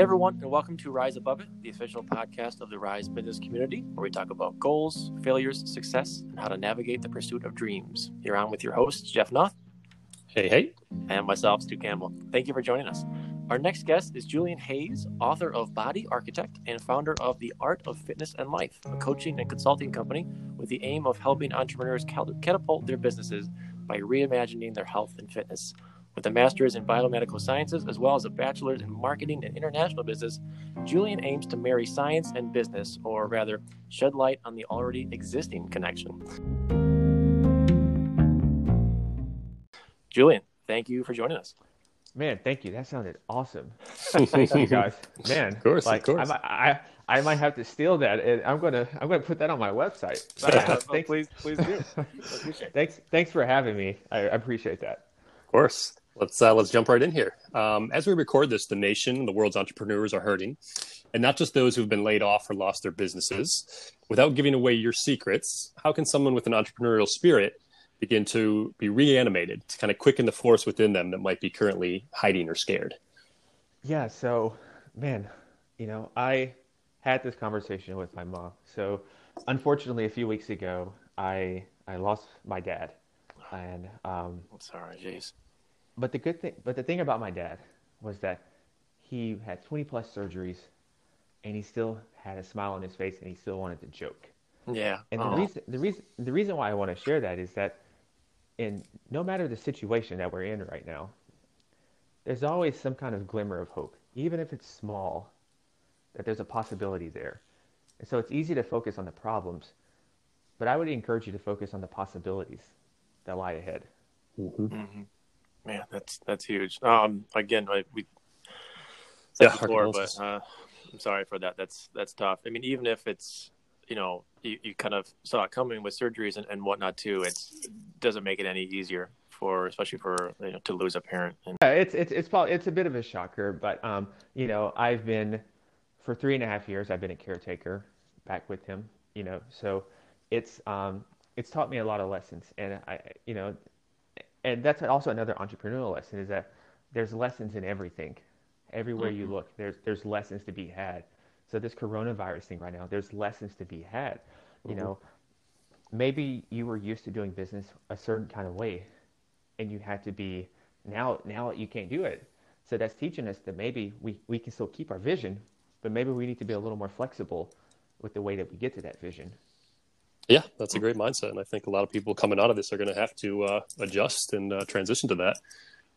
Hey everyone, and welcome to Rise Above It, the official podcast of the Rise business community, where we talk about goals, failures, success, and how to navigate the pursuit of dreams. You're on with your host, Jeff Noth. Hey, hey. And myself, Stu Campbell. Thank you for joining us. Our next guest is Julian Hayes, author of Body Architect and founder of The Art of Fitness and Life, a coaching and consulting company with the aim of helping entrepreneurs catapult their businesses by reimagining their health and fitness. With a master's in biomedical sciences, as well as a bachelor's in marketing and international business, Julian aims to marry science and business, or rather, shed light on the already existing connection. Julian, thank you for joining us. Man, thank you. That sounded awesome. Thank you, guys. Man, of course, like, of course. I might have to steal that, and I'm gonna put that on my website. Thanks. Please do. Thanks for having me. I appreciate that. Of course. Let's jump right in here. As we record this, the nation, the world's entrepreneurs are hurting, and not just those who've been laid off or lost their businesses. Without giving away your secrets, how can someone with an entrepreneurial spirit begin to be reanimated to kind of quicken the force within them that might be currently hiding or scared? Yeah. So, man, I had this conversation with my mom. So, unfortunately, a few weeks ago, I lost my dad. And I'm sorry, jeez. But the thing about my dad was that he had 20 plus surgeries, and he still had a smile on his face, and he still wanted to joke. Yeah. And the reason why I want to share that is that, in no matter the situation that we're in right now, there's always some kind of glimmer of hope, even if it's small, that there's a possibility there. And so it's easy to focus on the problems, but I would encourage you to focus on the possibilities that lie ahead. Mm-hmm. Mm-hmm. Man, that's huge. Again, we said before, but I'm sorry for that. That's tough. I mean, even if it's, you kind of saw it coming with surgeries and whatnot too, it doesn't make it any easier especially to lose a parent. It's probably, it's a bit of a shocker, but I've been, for 3.5 years, I've been a caretaker back with him, so it's taught me a lot of lessons, and and that's also another entrepreneurial lesson, is that there's lessons in everything. Everywhere you look, there's lessons to be had. So this coronavirus thing right now, there's lessons to be had. Maybe you were used to doing business a certain kind of way, and you had to be now you can't do it. So that's teaching us that maybe we can still keep our vision, but maybe we need to be a little more flexible with the way that we get to that vision. Yeah, that's a great mindset, and I think a lot of people coming out of this are going to have to adjust and transition to that.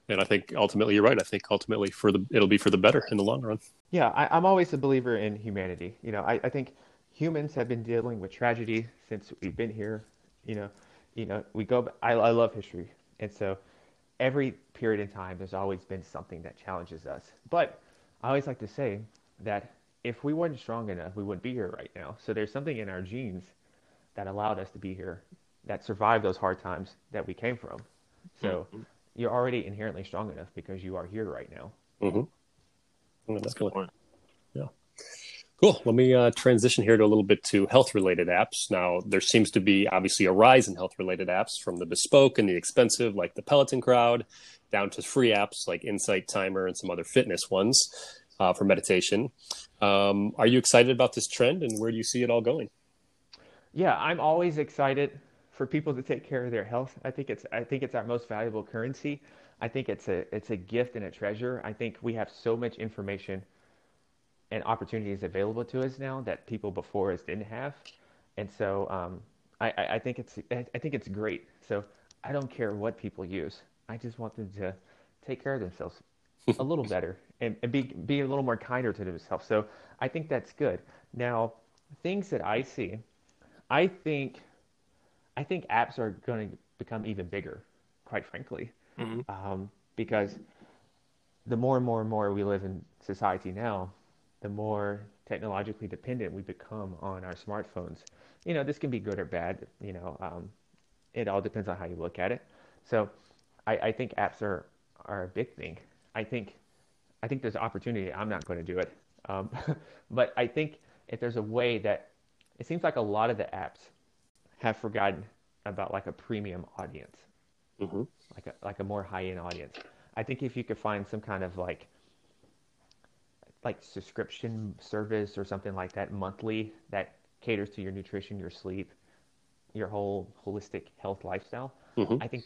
And I think ultimately, you're right. I think ultimately, it'll be for the better in the long run. Yeah, I'm always a believer in humanity. I think humans have been dealing with tragedy since we've been here. We go. I love history, and so every period in time, there's always been something that challenges us. But I always like to say that if we weren't strong enough, we wouldn't be here right now. So there's something in our genes that allowed us to be here, that survived those hard times that we came from. So you're already inherently strong enough because you are here right now. Mm-hmm. That's a good point. Yeah. Cool. Let me transition here to a little bit to health-related apps. Now, there seems to be obviously a rise in health-related apps, from the bespoke and the expensive, like the Peloton crowd, down to free apps like Insight Timer and some other fitness ones for meditation. Are you excited about this trend, and where do you see it all going? Yeah, I'm always excited for people to take care of their health. I think it's our most valuable currency. I think it's a gift and a treasure. I think we have so much information and opportunities available to us now that people before us didn't have. And so I think it's great. So I don't care what people use. I just want them to take care of themselves a little better and be a little more kinder to themselves. So I think that's good. Now, things that I see, I think apps are going to become even bigger, quite frankly, because the more and more and more we live in society now, the more technologically dependent we become on our smartphones. This can be good or bad. It all depends on how you look at it. So I think apps are a big thing. I think there's opportunity. I'm not going to do it. But I think if there's a way that, it seems like a lot of the apps have forgotten about like a premium audience, like a more high end audience. I think if you could find some kind of like like subscription service or something like that monthly that caters to your nutrition, your sleep, your whole holistic health lifestyle, mm-hmm. I think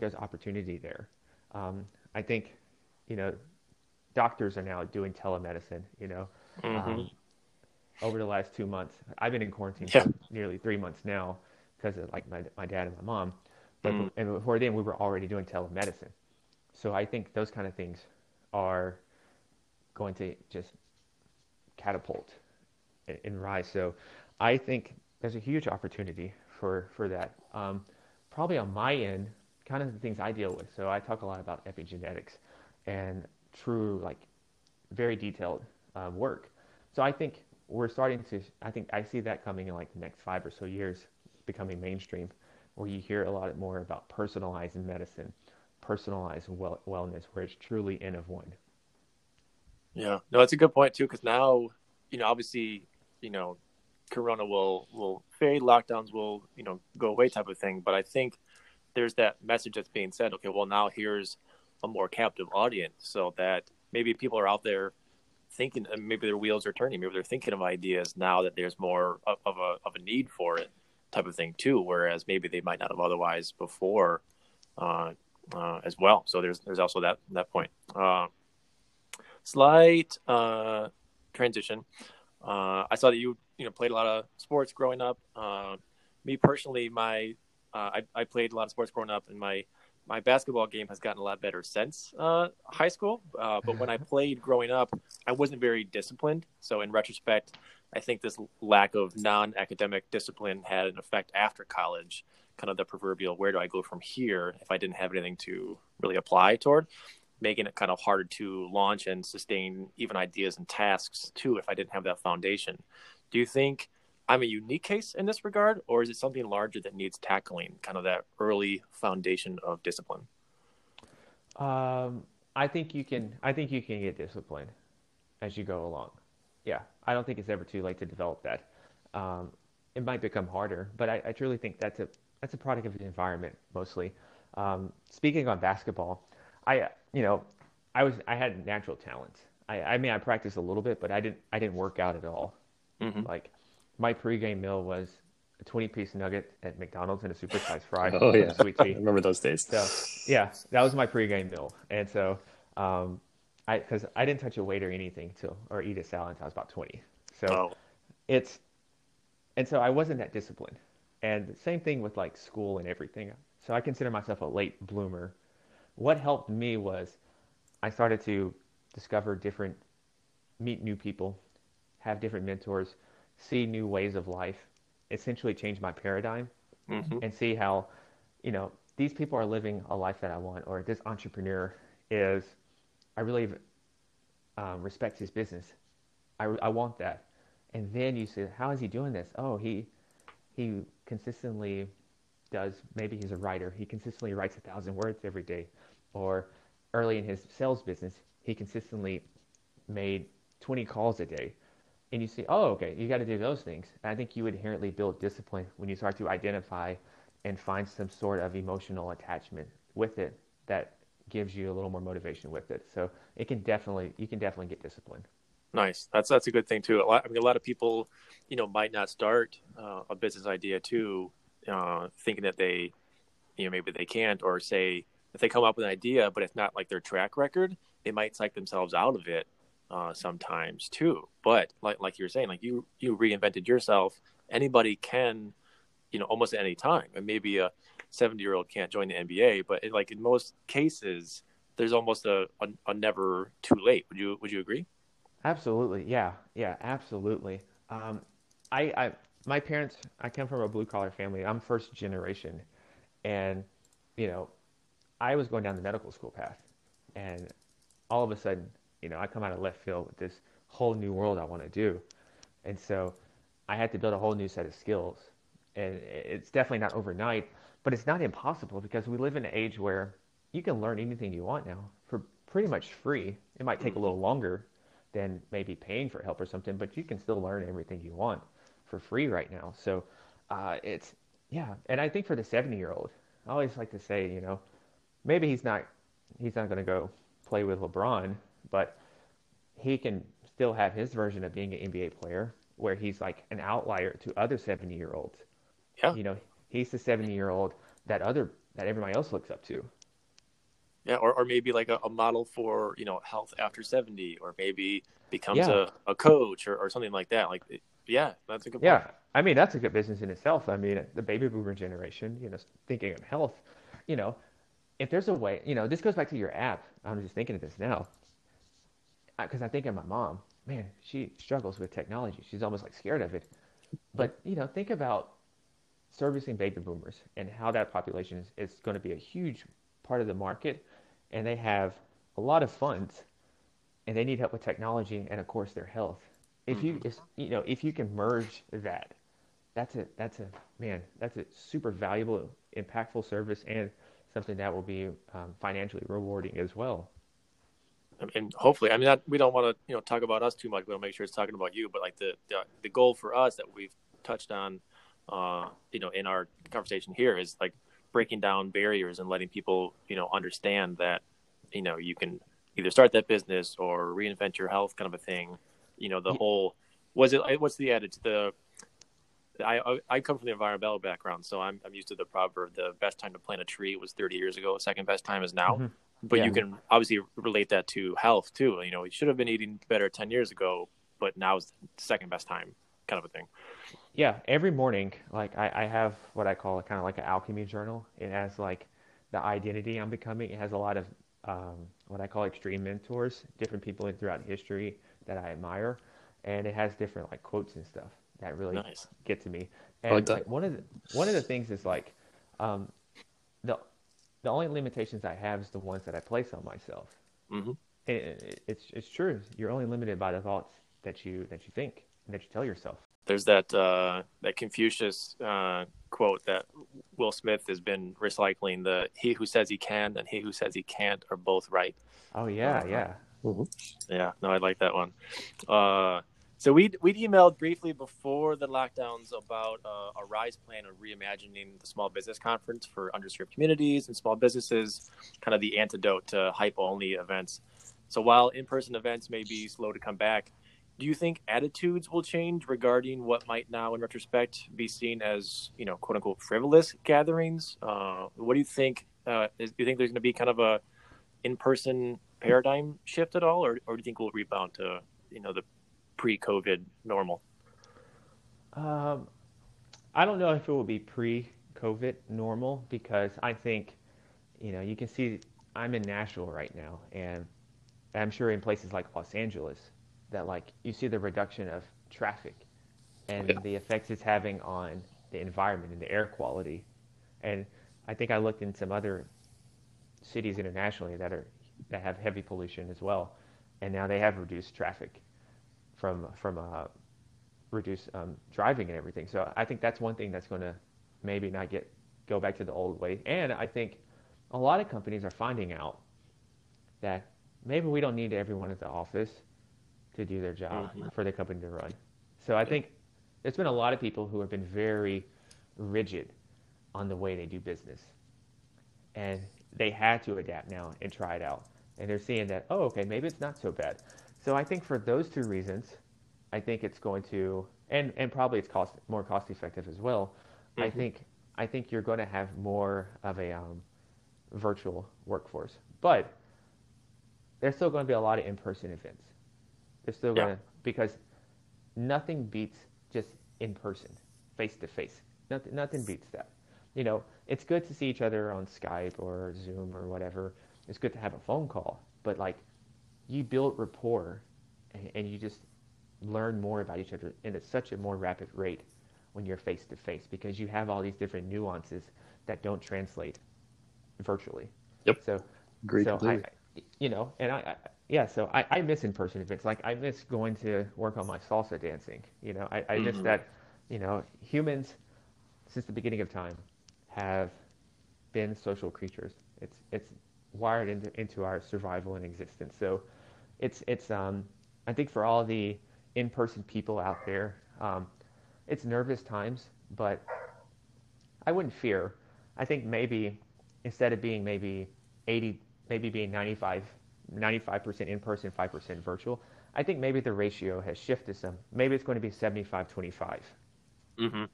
there's opportunity there. I think, doctors are now doing telemedicine, mm-hmm. Over the last 2 months. I've been in quarantine for nearly 3 months now because of like my dad and my mom. But and before then, we were already doing telemedicine. So I think those kind of things are going to just catapult and rise. So I think there's a huge opportunity for that. Probably on my end, kind of the things I deal with. So I talk a lot about epigenetics and true, like very detailed work. So I think I see that coming in like the next 5 or so years, becoming mainstream, where you hear a lot more about personalized medicine, personalized wellness, where it's truly N of one. Yeah, no, that's a good point too, because now, obviously, Corona will fade, lockdowns will, go away type of thing. But I think there's that message that's being said, okay, well, now here's a more captive audience, so that maybe people are out there thinking, maybe their wheels are turning, maybe they're thinking of ideas now that there's more of a need for it type of thing too, whereas maybe they might not have otherwise before as well. So there's also that point. Slight transition. I saw that you played a lot of sports growing up. Me personally, I played a lot of sports growing up, and my basketball game has gotten a lot better since high school. But when I played growing up, I wasn't very disciplined. So in retrospect, I think this lack of non-academic discipline had an effect after college, kind of the proverbial, where do I go from here if I didn't have anything to really apply toward? Making it kind of harder to launch and sustain even ideas and tasks too, if I didn't have that foundation. Do you think I'm a unique case in this regard, or is it something larger that needs tackling, kind of that early foundation of discipline? I think you can get disciplined as you go along. Yeah. I don't think it's ever too late to develop that. It might become harder, but I truly think that's a product of the environment mostly. Speaking on basketball, I had natural talents. I practiced a little bit, but I didn't work out at all. Mm-hmm. Like my pregame meal was a 20-piece nugget at McDonald's and a supersized fry. Oh yeah, sweet tea. I remember those days. So yeah, that was my pregame meal, and so because I didn't touch a weight or anything or eat a salad until I was about 20. So so I wasn't that disciplined, and the same thing with like school and everything. So I consider myself a late bloomer. What helped me was I started to discover meet new people, have different mentors, see new ways of life, essentially change my paradigm, mm-hmm. and see how, these people are living a life that I want, or this entrepreneur I really respect his business. I want that. And then you say, how is he doing this? Oh, he consistently does. Maybe he's a writer. He consistently writes 1,000 words every day. Or early in his sales business, he consistently made 20 calls a day. And you see, oh, okay, you got to do those things. And I think you inherently build discipline when you start to identify and find some sort of emotional attachment with it that gives you a little more motivation with it. So you can definitely get disciplined. Nice. That's a good thing too. A lot of people, might not start a business idea too, thinking that they, maybe they can't, or say if they come up with an idea, but it's not like their track record, they might psych themselves out of it sometimes too. But like you were saying, like you reinvented yourself. Anybody can, almost at any time, and maybe a 70-year-old can't join the NBA, but in most cases, there's almost a never too late. Would you agree? Absolutely. Yeah, absolutely. My parents, I come from a blue collar family. I'm first generation. And, I was going down the medical school path, and all of a sudden, I come out of left field with this whole new world I want to do. And so I had to build a whole new set of skills, and it's definitely not overnight, but it's not impossible, because we live in an age where you can learn anything you want now for pretty much free. It might take a little longer than maybe paying for help or something, but you can still learn everything you want for free right now. So and I think for the 70-year-old, I always like to say, maybe he's not going to go play with LeBron, but he can still have his version of being an NBA player, where he's like an outlier to other 70-year-olds. Yeah. You know, he's the 70-year-old that everybody else looks up to. Yeah, or maybe like a model for, you know, health after 70, or maybe becomes a coach or something like that. Like, yeah, that's a good point. Yeah, I mean, that's a good business in itself. I mean, the baby boomer generation, you know, thinking of health, you know, if there's a way, you know, this goes back to your app. I'm just thinking of this now because I'm thinking of my mom. Man, she struggles with technology. She's almost like scared of it. But, you know, think about servicing baby boomers and how that population is going to be a huge part of the market. And they have a lot of funds and they need help with technology and, of course, their health. If you can merge that, that's a super valuable, impactful service and something that will be financially rewarding as well. And hopefully, I mean, we don't want to, you know, talk about us too much. We'll make sure it's talking about you, but like the goal for us that we've touched on, you know, in our conversation here is like breaking down barriers and letting people, you know, understand that, you know, you can either start that business or reinvent your health kind of a thing. You know, the whole, what's the adage? I come from the environmental background, so I'm used to the proverb, the best time to plant a tree was 30 years ago. Second best time is now. Mm-hmm. But you can obviously relate that to health too. You know, you should have been eating better 10 years ago, but now is the second best time kind of a thing. Yeah. Every morning, like I have what I call kind of like an alchemy journal. It has like the identity I'm becoming. It has a lot of what I call extreme mentors, different people throughout history that I admire. And it has different like quotes and stuff that really get to me. And like one of the things is like the only limitations I have is the ones that I place on myself. Mm-hmm. It's true. You're only limited by the thoughts that you think and that you tell yourself. There's that Confucius quote that Will Smith has been recycling: "The he who says he can and he who says he can't are both right." Oh yeah, yeah, mm-hmm. Yeah. No, I like that one. So we'd emailed briefly before the lockdowns about a Rise plan of reimagining the small business conference for underserved communities and small businesses, kind of the antidote to hype-only events. So while in-person events may be slow to come back, do you think attitudes will change regarding what might now, in retrospect, be seen as, you know, quote-unquote frivolous gatherings? What do you think? Do you think there's going to be kind of a in-person paradigm shift at all, or do you think we'll rebound to, you know, the pre-COVID normal? I don't know if it will be pre-COVID normal, because I think, you know, you can see I'm in Nashville right now, and I'm sure in places like Los Angeles that like you see the reduction of traffic and the effects it's having on the environment and the air quality. And I think I looked in some other cities internationally that have heavy pollution as well, and now they have reduced traffic from reduced driving and everything. So I think that's one thing that's going to maybe not go back to the old way. And I think a lot of companies are finding out that maybe we don't need everyone at the office to do their job for the company to run. So I think there's been a lot of people who have been very rigid on the way they do business, and they had to adapt now and try it out. And they're seeing that, oh, okay, maybe it's not so bad. So I think for those two reasons, I think it's going to, and probably it's more cost effective as well. Mm-hmm. I think you're going to have more of a virtual workforce, but there's still going to be a lot of in-person events. There's still going to, because nothing beats just in person, face to face. Nothing beats that. You know, it's good to see each other on Skype or Zoom or whatever. It's good to have a phone call, but like, you build rapport and you just learn more about each other and at such a more rapid rate when you're face to face, because you have all these different nuances that don't translate virtually. Yep. So, great. So I miss in-person events. Like I miss going to work on my salsa dancing. You know, I miss that, you know, humans since the beginning of time have been social creatures. It's wired into our survival and existence. So it's I think for all the in-person people out there, it's nervous times, but I wouldn't fear. I think maybe instead of being maybe 80, maybe being 95% in person, 5% virtual, I think maybe the ratio has shifted some. Maybe it's going to be 75-25. Mm-hmm.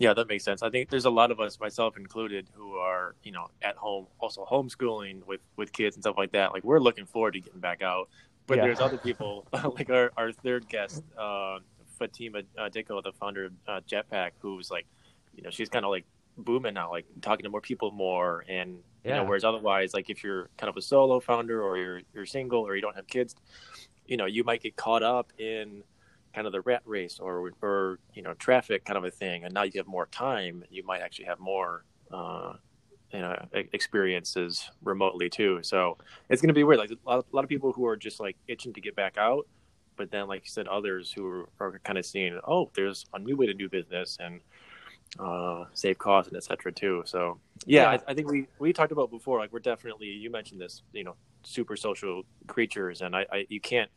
Yeah, that makes sense. I think there's a lot of us, myself included, who are, you know, at home, also homeschooling with kids and stuff like that. Like, we're looking forward to getting back out. But there's other people, like our third guest, Fatima Dicko, the founder of Jetpack, who's like, you know, she's kind of like booming now, like talking to more people more. And, you know, whereas otherwise, like if you're kind of a solo founder or you're single or you don't have kids, you know, you might get caught up in kind of the rat race or you know, traffic kind of a thing. And now you have more time, you might actually have more you know, experiences remotely too. So it's going to be weird. Like a lot of people who are just like itching to get back out, but then like you said, others who are kind of seeing, oh, there's a new way to do business and save costs and et cetera too. So I think we talked about before, like we're definitely, you mentioned this, you know, super social creatures, and I you can't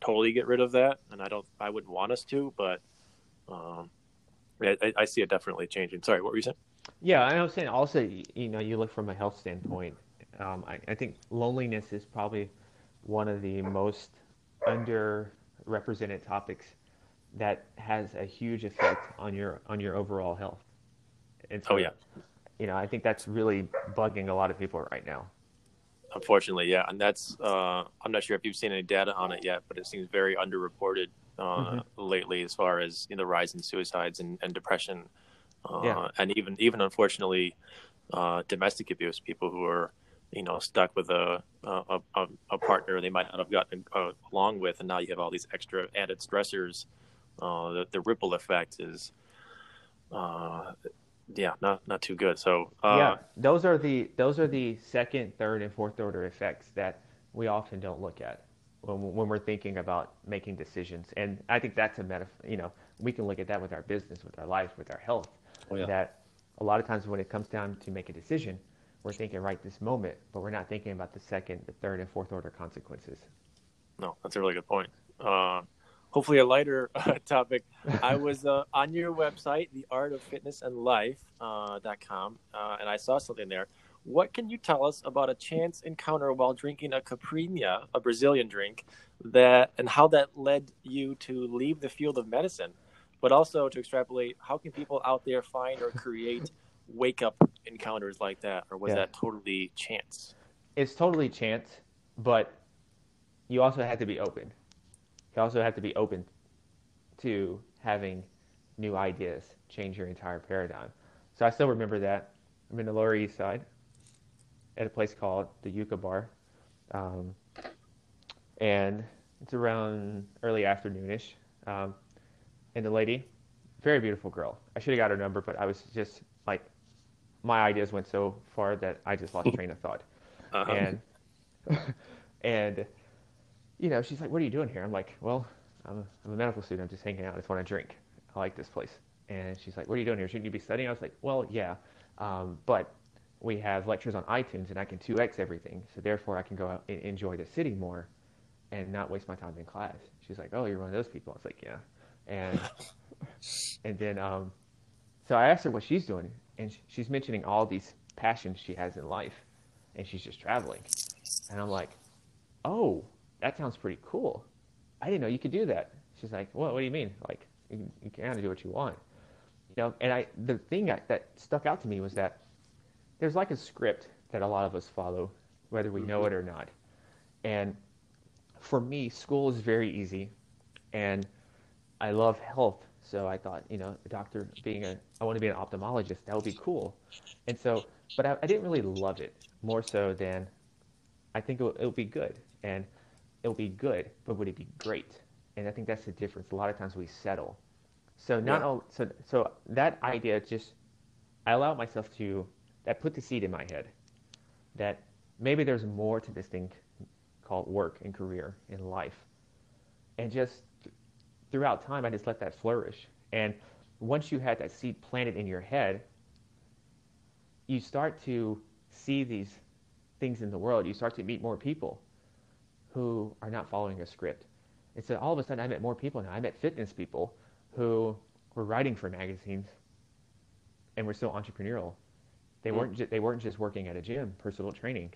totally get rid of that, and I wouldn't want us to, but I see it definitely changing. Sorry, what were you saying? Yeah, I was saying also, you know, you look from a health standpoint, I think loneliness is probably one of the most underrepresented topics that has a huge effect on your overall health. And so, you know, I think that's really bugging a lot of people right now. Unfortunately, yeah, and that's I'm not sure if you've seen any data on it yet, but it seems very underreported lately as far as, you know, the rise in suicides and depression, and even unfortunately domestic abuse. People who are, you know, stuck with a partner they might not have gotten along with, and now you have all these extra added stressors. The ripple effect is not too good. So those are the second, third, and fourth order effects that we often don't look at when we're thinking about making decisions. And I think that's a metaphor. You know, we can look at that with our business, with our life, with our health. That a lot of times when it comes down to make a decision, we're thinking right this moment, but we're not thinking about the second, the third, and fourth order consequences. No, that's a really good point. Hopefully a lighter topic. I was on your website, theartoffitnessandlife.com, and I saw something there. What can you tell us about a chance encounter while drinking a caipirinha, a Brazilian drink, and how that led you to leave the field of medicine, but also to extrapolate, how can people out there find or create wake-up encounters like that, or was that totally chance? It's totally chance, but you also have to be open. You also have to be open to having new ideas change your entire paradigm. So I still remember that. I'm in the Lower East Side at a place called the Yucca Bar. And it's around early afternoonish. And the lady, very beautiful girl. I should have got her number, but I was just like, my ideas went so far that I just lost train of thought. And you know, she's like, what are you doing here? I'm like, well, I'm a medical student. I'm just hanging out. I just want to drink. I like this place. And she's like, what are you doing here? Shouldn't you be studying? I was like, well, yeah, but we have lectures on iTunes and I can 2X everything. So therefore I can go out and enjoy the city more and not waste my time in class. She's like, oh, you're one of those people. I was like, yeah. And then, so I asked her what she's doing, and she's mentioning all these passions she has in life, and she's just traveling. And I'm like, oh, that sounds pretty cool. I didn't know you could do that. She's like, well, what do you mean? Like, you can kind of do what you want. You know, and the thing that stuck out to me was that there's like a script that a lot of us follow, whether we know it or not. And for me, school is very easy, and I love health. So I thought, you know, I want to be an ophthalmologist. That would be cool. And so, but I didn't really love it more so than I think it would be good. And it'll be good, but would it be great? And I think that's the difference. A lot of times we settle. So so that idea, just I allowed myself to, that put the seed in my head that maybe there's more to this thing called work and career and life. And just throughout time, I just let that flourish. And once you had that seed planted in your head, you start to see these things in the world. You start to meet more people who are not following a script. And so all of a sudden I met more people now. I met fitness people who were writing for magazines and were still entrepreneurial. They weren't just working at a gym, personal training.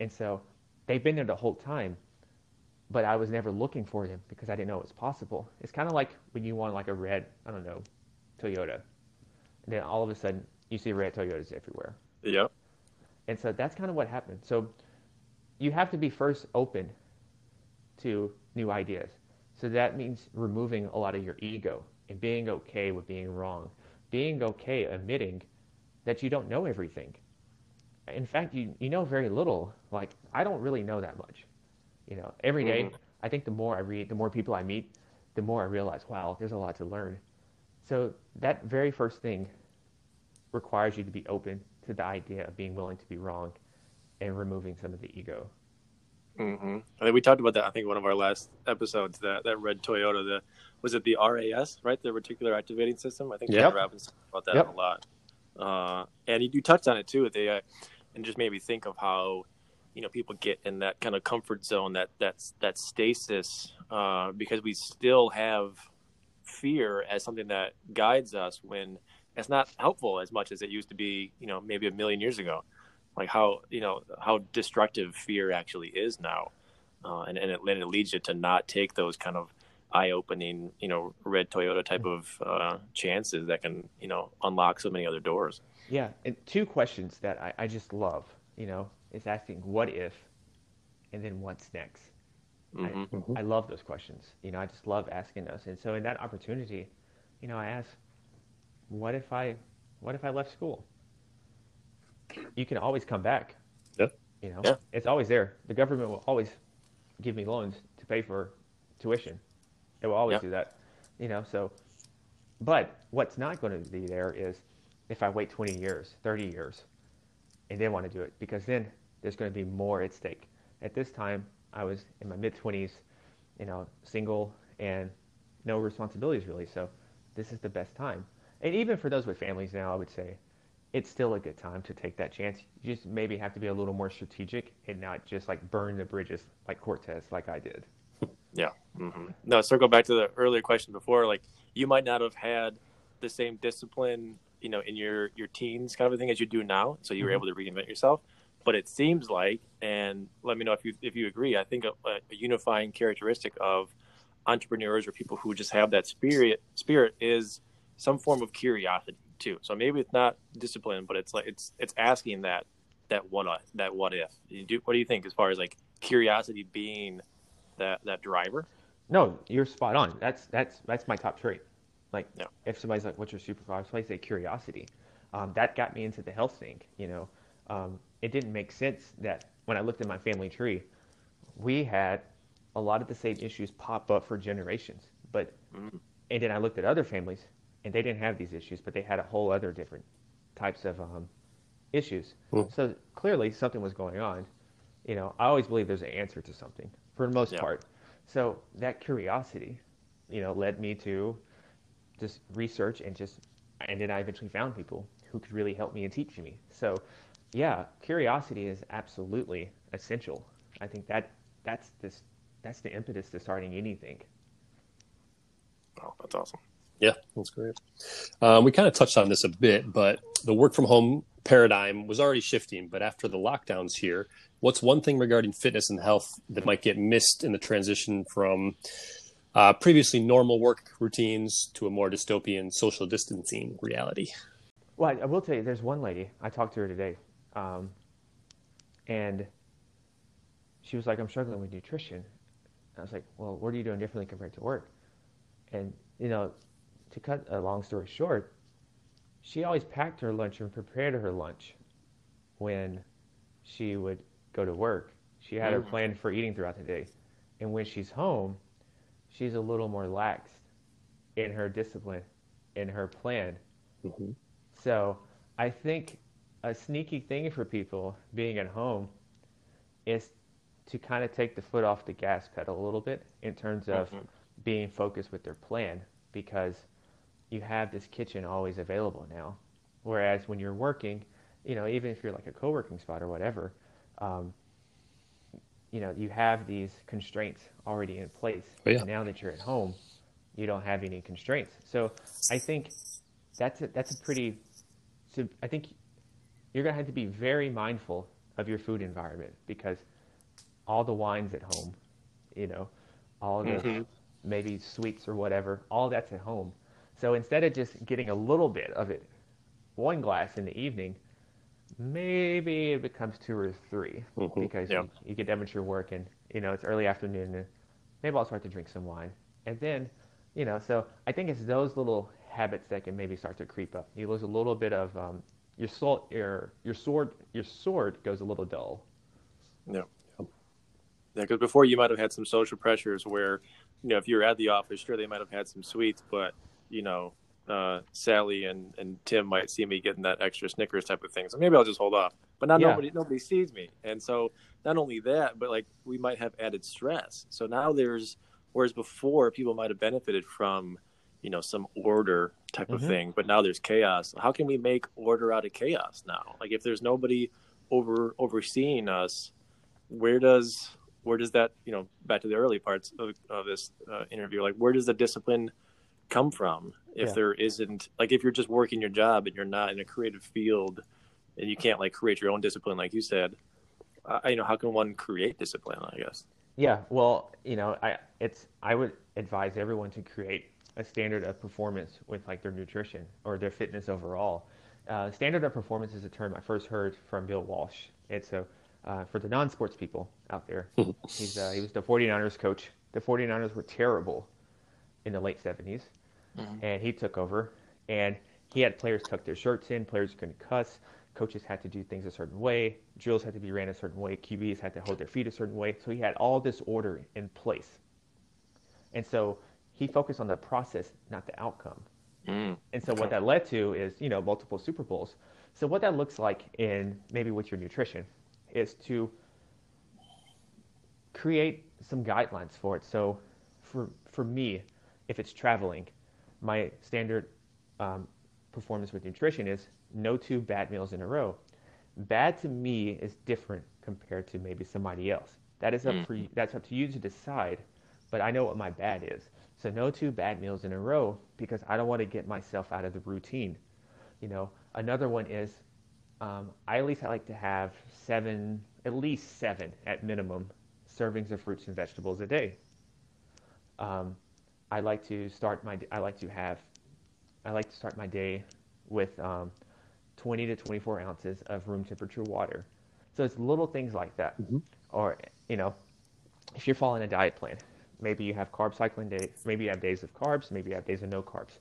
And so they've been there the whole time, but I was never looking for them because I didn't know it was possible. It's kind of like when you want like a red, I don't know, Toyota. And then all of a sudden you see red Toyotas everywhere. Yeah. And so that's kind of what happened. So you have to be first open to new ideas. So that means removing a lot of your ego and being okay with being wrong, being okay admitting that you don't know everything. In fact, you know very little. Like, I don't really know that much. You know, every day, I think the more I read, the more people I meet, the more I realize, wow, there's a lot to learn. So that very first thing requires you to be open to the idea of being willing to be wrong and removing some of the ego. I think we talked about that, I think, one of our last episodes, that red Toyota, was it the RAS, right? The reticular activating system. I think Ken Robbins talked about that a lot. And you touched on it too, and just made me think of how, you know, people get in that kind of comfort zone, that stasis, because we still have fear as something that guides us when it's not helpful as much as it used to be, you know, maybe 1,000,000 years ago. Like how destructive fear actually is now. And it leads you to not take those kind of eye-opening, you know, red Toyota type of chances that can, you know, unlock so many other doors. Yeah. And two questions that I just love, you know, is asking what if, and then what's next. I love those questions. You know, I just love asking those. And so in that opportunity, you know, I asked, what if I left school? You can always come back. Yeah. You know, it's always there. The government will always give me loans to pay for tuition. It will always do that, you know. So, but what's not going to be there is if I wait 20 years, 30 years, and then want to do it, because then there's going to be more at stake. At this time, I was in my mid-20s, you know, single and no responsibilities really. So this is the best time. And even for those with families now, I would say it's still a good time to take that chance. You just maybe have to be a little more strategic and not just like burn the bridges like Cortez, like I did. Yeah. No, circle back to the earlier question before, like you might not have had the same discipline, you know, in your teens kind of a thing as you do now. So you were able to reinvent yourself, but it seems like, and let me know if you agree, I think a unifying characteristic of entrepreneurs or people who just have that spirit is some form of curiosity too. So maybe it's not discipline, but it's like, it's asking that what if what do you think as far as like curiosity being that driver? No, you're spot on. That's my top trait. Like if somebody's like, what's your superpower? So I say curiosity. That got me into the health thing. You know, it didn't make sense that when I looked at my family tree, we had a lot of the same issues pop up for generations, but, and then I looked at other families and they didn't have these issues, but they had a whole other different types of, issues. So clearly something was going on. You know, I always believe there's an answer to something. For the most part. So that curiosity, you know, led me to just research and then I eventually found people who could really help me and teach me. So yeah, curiosity is absolutely essential. I think that's the impetus to starting anything. Oh, that's awesome. Yeah, that's great. We kind of touched on this a bit, but the work from home paradigm was already shifting, but after the lockdowns here, what's one thing regarding fitness and health that might get missed in the transition from previously normal work routines to a more dystopian social distancing reality? Well, I will tell you, there's one lady, I talked to her today, and she was like, I'm struggling with nutrition. I was like, well, what are you doing differently compared to work? And, you know, to cut a long story short, she always packed her lunch and prepared her lunch when she would go to work. She had her plan for eating throughout the day. And when she's home, she's a little more lax in her discipline, in her plan. So I think a sneaky thing for people being at home is to kind of take the foot off the gas pedal a little bit in terms of being focused with their plan, because you have this kitchen always available now. Whereas when you're working, you know, even if you're like a co-working spot or whatever, you know, you have these constraints already in place. Oh, yeah. And now that you're at home, you don't have any constraints. So I think I think you're going to have to be very mindful of your food environment, because all the wines at home, all the maybe sweets or whatever, all that's at home. So instead of just getting a little bit of it, one glass in the evening, maybe it becomes 2 or 3 because you get done with your work and, it's early afternoon and maybe I'll start to drink some wine. And then, so I think it's those little habits that can maybe start to creep up. You lose a little bit of your sword goes a little dull. Yeah. Yeah, because before you might have had some social pressures where, if you're at the office, sure, they might have had some sweets, but, Sally and Tim might see me getting that extra Snickers type of thing. So maybe I'll just hold off. But now nobody sees me. And so not only that, but we might have added stress. So now whereas before people might have benefited from, some order type of thing, but now there's chaos. How can we make order out of chaos now? If there's nobody overseeing us, where does that, back to the early parts of this interview, where does the discipline come from if there isn't, if you're just working your job and you're not in a creative field and you can't create your own discipline, like you said, how can one create discipline, I guess? Yeah. Well, I would advise everyone to create a standard of performance with their nutrition or their fitness overall. Standard of performance is a term I first heard from Bill Walsh. And so for the non-sports people out there, he was the 49ers coach. The 49ers were terrible in the late 70s. And he took over, and he had players tuck their shirts in, players couldn't cuss, coaches had to do things a certain way, drills had to be ran a certain way, QBs had to hold their feet a certain way. So he had all this order in place. And so he focused on the process, not the outcome. And so what that led to is, multiple Super Bowls. So what that looks like in maybe with your nutrition is to create some guidelines for it. So for me, if it's traveling, my standard performance with nutrition is no 2 bad meals in a row. Bad to me is different compared to maybe somebody else. That is up for you, that's up to you to decide, but I know what my bad is. So no 2 bad meals in a row because I don't want to get myself out of the routine. Another one is I at least like to have 7 at minimum servings of fruits and vegetables a day. I like to start my day with 20 to 24 ounces of room temperature water. So it's little things like that. Or, if you're following a diet plan, maybe you have carb cycling days, maybe you have days of carbs, maybe you have days of no carbs.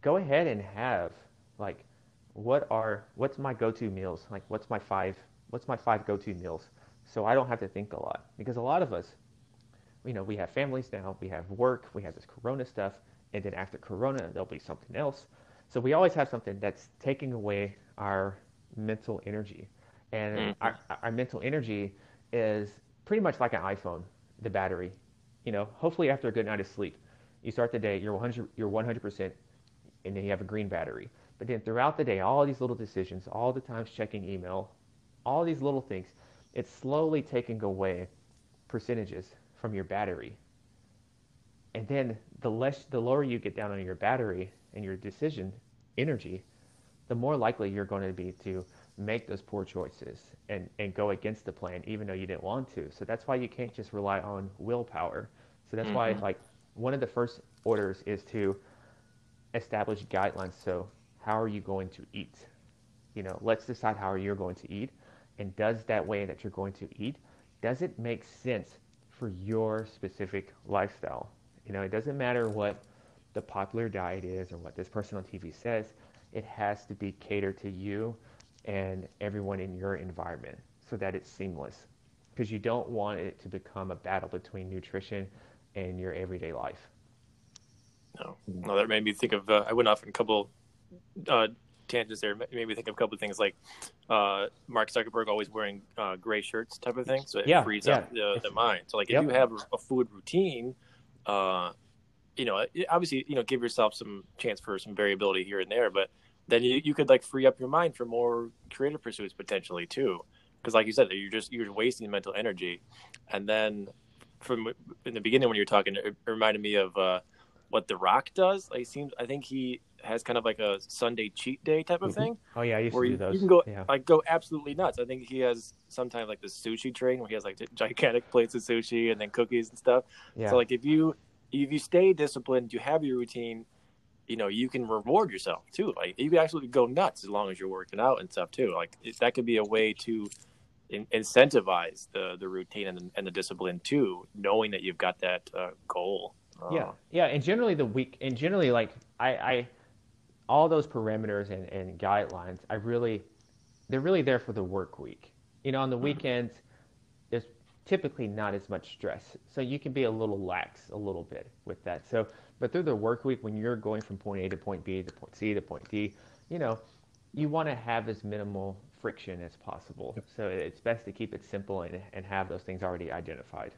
Go ahead and have what's my go-to meals? What's my 5 go-to meals? So I don't have to think a lot, because a lot of us, we have families now, we have work, we have this Corona stuff, and then after Corona, there'll be something else. So we always have something that's taking away our mental energy. And our mental energy is pretty much like an iPhone, the battery. Hopefully after a good night of sleep, you start the day, you're 100%, and then you have a green battery. But then throughout the day, all these little decisions, all the times checking email, all these little things, it's slowly taking away percentages from your battery. And then the lower you get down on your battery and your decision energy, the more likely you're going to be to make those poor choices and go against the plan, even though you didn't want to. So that's why you can't just rely on willpower. So that's why one of the first orders is to establish guidelines. So how are you going to eat? Let's decide how you're going to eat. And does that way that you're going to eat, does it make sense for your specific lifestyle? It doesn't matter what the popular diet is or what this person on TV says. It has to be catered to you and everyone in your environment so that it's seamless, because you don't want it to become a battle between nutrition and your everyday life. No, that made me think of, I went off in a couple tangents there. Made me think of a couple of things like Mark Zuckerberg always wearing gray shirts type of thing, so it frees up the mind. So if you have a food routine, obviously give yourself some chance for some variability here and there, but then you could free up your mind for more creative pursuits potentially too, because like you said, you're wasting mental energy. And then from in the beginning when you're talking, it reminded me of what The Rock does. I think he has kind of like a Sunday cheat day type of thing. Oh yeah, I used to do those. You can go like go absolutely nuts. I think he has sometimes like the sushi train where he has like gigantic plates of sushi and then cookies and stuff. Yeah. So like if you stay disciplined, you have your routine, you know, you can reward yourself too. Like you can actually go nuts as long as you're working out and stuff too. Like that could be a way to incentivize the routine and the discipline too, knowing that you've got that goal. And generally like I all those parameters and guidelines, they're really there for the work week. You know, on the weekends, there's typically not as much stress. So you can be a little lax a little bit with that. So, but through the work week, when you're going from point A to point B to point C to point D, you know, you want to have as minimal friction as possible. So it's best to keep it simple and have those things already identified.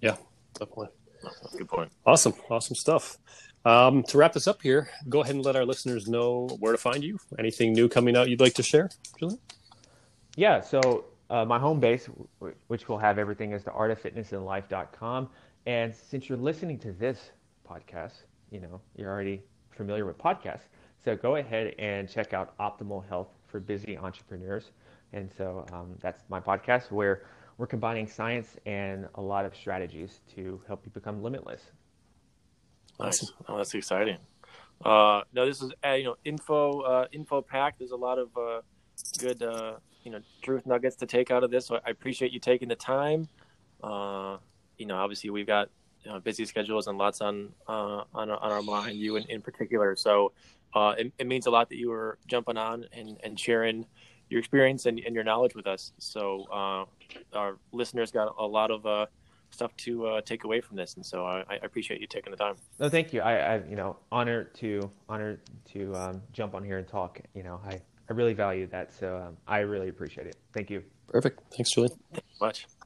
Yeah, definitely. That's a good point. Awesome. Awesome stuff. To wrap this up here, go ahead and let our listeners know where to find you. Anything new coming out you'd like to share, Julian? Yeah. So my home base, which will have everything, is theartoffitnessandlife.com. And since you're listening to this podcast, you know, you're already familiar with podcasts. So go ahead and check out Optimal Health for Busy Entrepreneurs. And so that's my podcast where we're combining science and a lot of strategies to help you become limitless. Awesome. Nice. Oh, that's exciting. No, this is, info pack. There's a lot of good, truth nuggets to take out of this. So I appreciate you taking the time. Obviously we've got busy schedules and lots on our mind, you in particular. So it means a lot that you were jumping on and sharing your experience and your knowledge with us. So our listeners got a lot of stuff to take away from this, and so I appreciate you taking the time. No, thank you. I honored to jump on here and talk. You know, I really value that, so I really appreciate it. Thank you. Perfect. Thanks, Julian. Thank you so much.